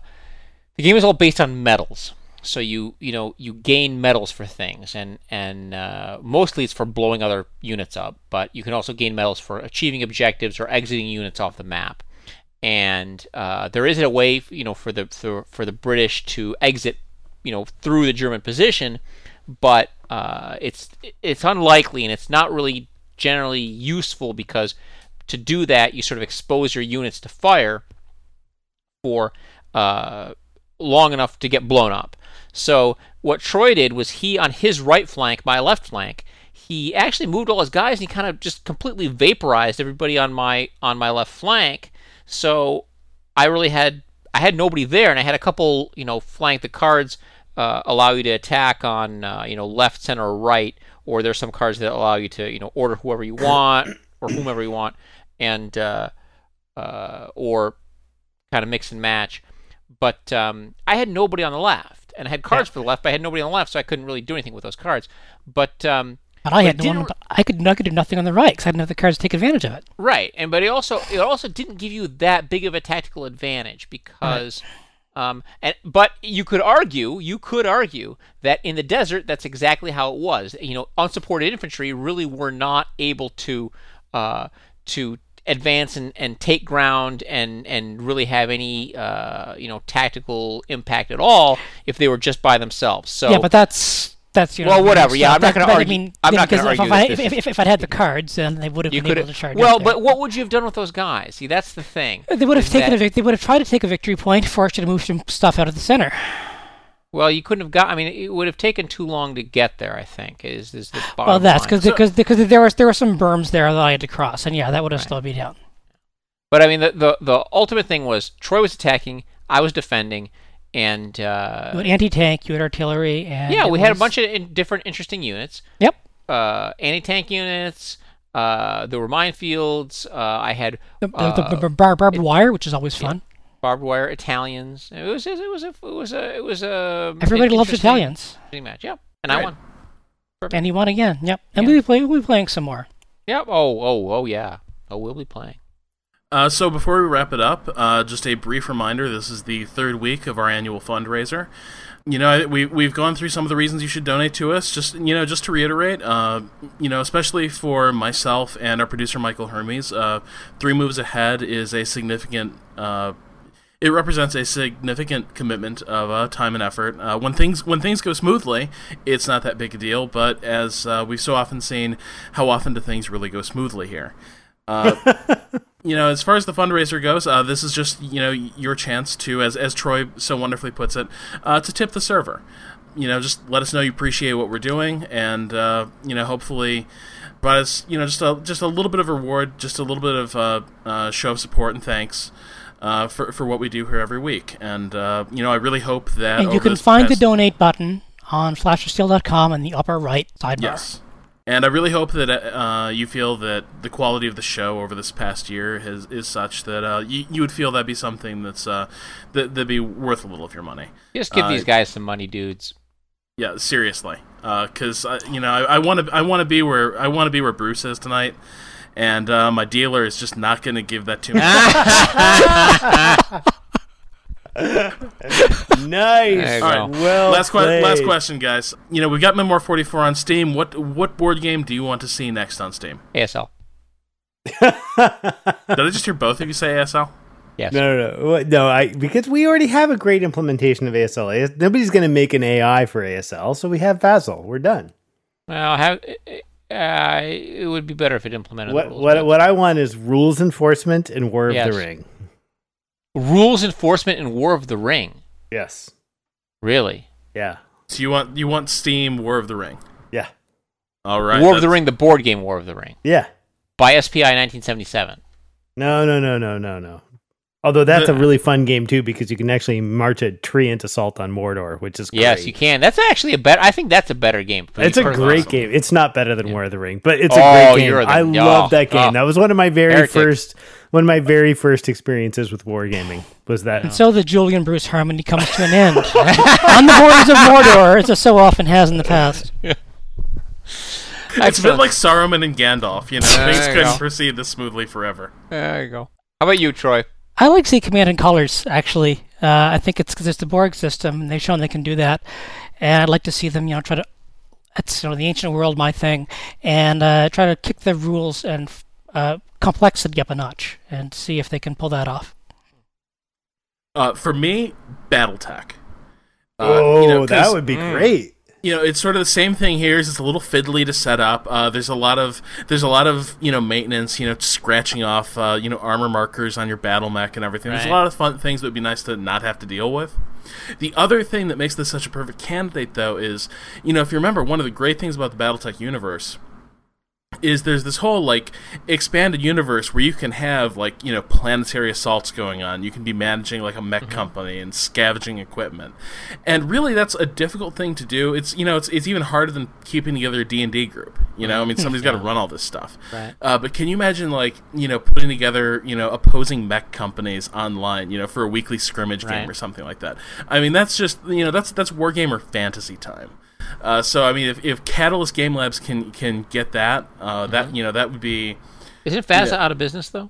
game is all based on medals. So you gain medals for things, and mostly it's for blowing other units up, but you can also gain medals for achieving objectives or exiting units off the map. And there is a way, for the British to exit, through the German position, but it's unlikely, and it's not really generally useful, because to do that you sort of expose your units to fire for long enough to get blown up. So what Troy did was he, on his right flank, my left flank, he actually moved all his guys, and he kind of just completely vaporized everybody on my left flank. So I had nobody there, and I had a couple, flank the cards allow you to attack on left, center, or right, or there's some cards that allow you to order whoever you want or whomever you want, and or kind of mix and match. But I had nobody on the left. And I had cards for the left, but I had nobody on the left, so I couldn't really do anything with those cards. But I had no one. I could do nothing on the right, because I didn't have the cards to take advantage of it. Right, but it also didn't give you that big of a tactical advantage, because. Right. But you could argue that in the desert, that's exactly how it was. Unsupported infantry really were not able to advance and take ground and really have any tactical impact at all if they were just by themselves. So yeah, but that's well, whatever. Yeah, I'm not going to argue. I mean, I'm not going to argue. If I'd had the cards, then they would have been able to charge. Well, but what would you have done with those guys? See, that's the thing. They would have They would have tried to take a victory point, forced you to move some stuff out of the center. Well, you couldn't have got. I mean, it would have taken too long to get there, I think, is the bottom line. Well, that's because there were some berms there that I had to cross, and yeah, that would have slowed me down. But I mean, the ultimate thing was Troy was attacking, I was defending, and you had anti-tank, you had artillery, and yeah, we had a bunch of different interesting units. Yep. Anti-tank units. There were minefields. I had the barbed wire, which is always fun. Yeah. Barbed wire, Italians. It was everybody loves Italians. Match, yep. And I won. Perfect. And he won again. Yep. And we'll be playing some more. Yep. Oh yeah. Oh, we'll be playing. So before we wrap it up, just a brief reminder: this is the third week of our annual fundraiser. We've gone through some of the reasons you should donate to us. Just to reiterate, especially for myself and our producer Michael Hermes, Three Moves Ahead is a significant. It represents a significant commitment of time and effort. When things go smoothly, it's not that big a deal. But as we've so often seen, how often do things really go smoothly here? As far as the fundraiser goes, this is just your chance to, as Troy so wonderfully puts it, to tip the server. Just let us know you appreciate what we're doing, and hopefully. Brought us, just a little bit of reward, just a little bit of show of support and thanks for what we do here every week. And I really hope that. And you can find the donate button on flashersteel.com in the upper right sidebar. Yes, And I really hope that you feel that the quality of the show over this past year is such that you would feel that'd be something that's that'd be worth a little of your money. Just give these guys some money, dudes. Yeah, seriously, because I want to be where Bruce is tonight, and my dealer is just not going to give that to me. Nice. All right. Well, last question, guys. You know, we got Memoir 44 on Steam. What board game do you want to see next on Steam? ASL. Did I just hear both of you say ASL? Yes. No. Because we already have a great implementation of ASL. Nobody's going to make an AI for ASL, so we have FASL. We're done. Well, it would be better if it implemented the rules. What I want is rules enforcement in War of the Ring. Rules enforcement in War of the Ring. Yes. Really? Yeah. So you want Steam War of the Ring? Yeah. All right. War of the Ring, the board game War of the Ring. Yeah. By SPI 1977. No. Although that's a really fun game too, because you can actually march a Treant assault on Mordor, which is great. Yes, you can. That's actually a better game. It's a great game. It's not better than War of the Ring, but it's a great game. I love that game. That was one of my very first. One of my very first experiences with wargaming was that. And so the Julian Bruce harmony comes to an end on the borders of Mordor, as it so often has in the past. Yeah. It's a bit like Saruman and Gandalf, you know. Things couldn't proceed this smoothly forever. There you go. How about you, Troy? I like to see Command and Colors, actually. I think it's because it's the Borg system, and they've shown they can do that. And I'd like to see them, try to. That's the ancient world, my thing, and try to kick the rules and. Complexity up a notch and see if they can pull that off. For me, BattleTech. That would be great. It's sort of the same thing here. It's a little fiddly to set up. There's a lot of maintenance. Scratching off armor markers on your battle mech and everything. Right. There's a lot of fun things that would be nice to not have to deal with. The other thing that makes this such a perfect candidate, though, is if you remember, one of the great things about the BattleTech universe. Is there's this whole expanded universe where you can have planetary assaults going on. You can be managing a mech company and scavenging equipment, and really that's a difficult thing to do. It's it's even harder than keeping together a D&D group. Somebody's got to run all this stuff. Right. But can you imagine putting together opposing mech companies online for a weekly scrimmage game or something like that? I mean that's just that's wargamer fantasy time. So I mean, if Catalyst Game Labs can get that, that would be. Isn't FASA out of business though?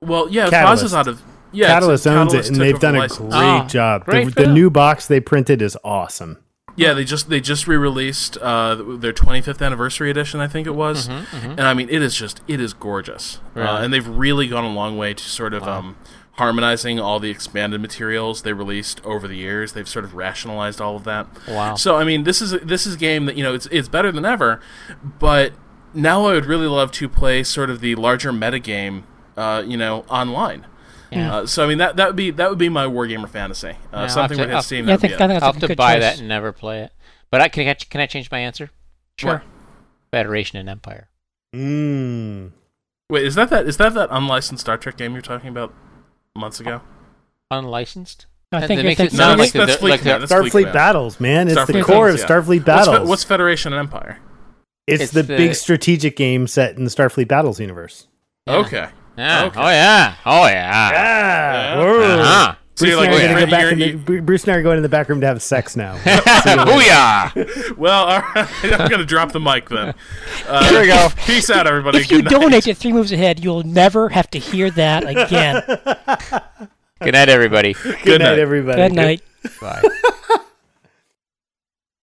Well, yeah, FASA's out of. Yeah, Catalyst owns it, and they've done a great job. The new box they printed is awesome. Yeah, they just re-released their 25th anniversary edition, I think it was, and I mean it is gorgeous, really? And they've really gone a long way to sort of. Wow. Harmonizing all the expanded materials they released over the years. They've sort of rationalized all of that. Wow. So, I mean, this is a game that, it's better than ever, but now I would really love to play sort of the larger metagame, online. Yeah. So, I mean, that would be my wargamer fantasy. Something with his team. I'll have to buy choice. That and never play it. But can I change my answer? Sure. What? Federation and Empire. Wait, is that unlicensed Star Trek game you're talking about? Months ago, unlicensed. I think it's Starfleet Battles, man. It's the core of Starfleet Battles. What's Federation and Empire? It's the big strategic game set in the Starfleet Battles universe. Yeah. Okay. Yeah. Okay. Oh yeah. Uh-huh. Bruce and I are going in the back room to have sex now. Booyah! Well, all right, I'm going to drop the mic then. There we go. Peace out, everybody. If you donate to 3 Moves Ahead, you'll never have to hear that again. Good night, everybody. Good night. Bye.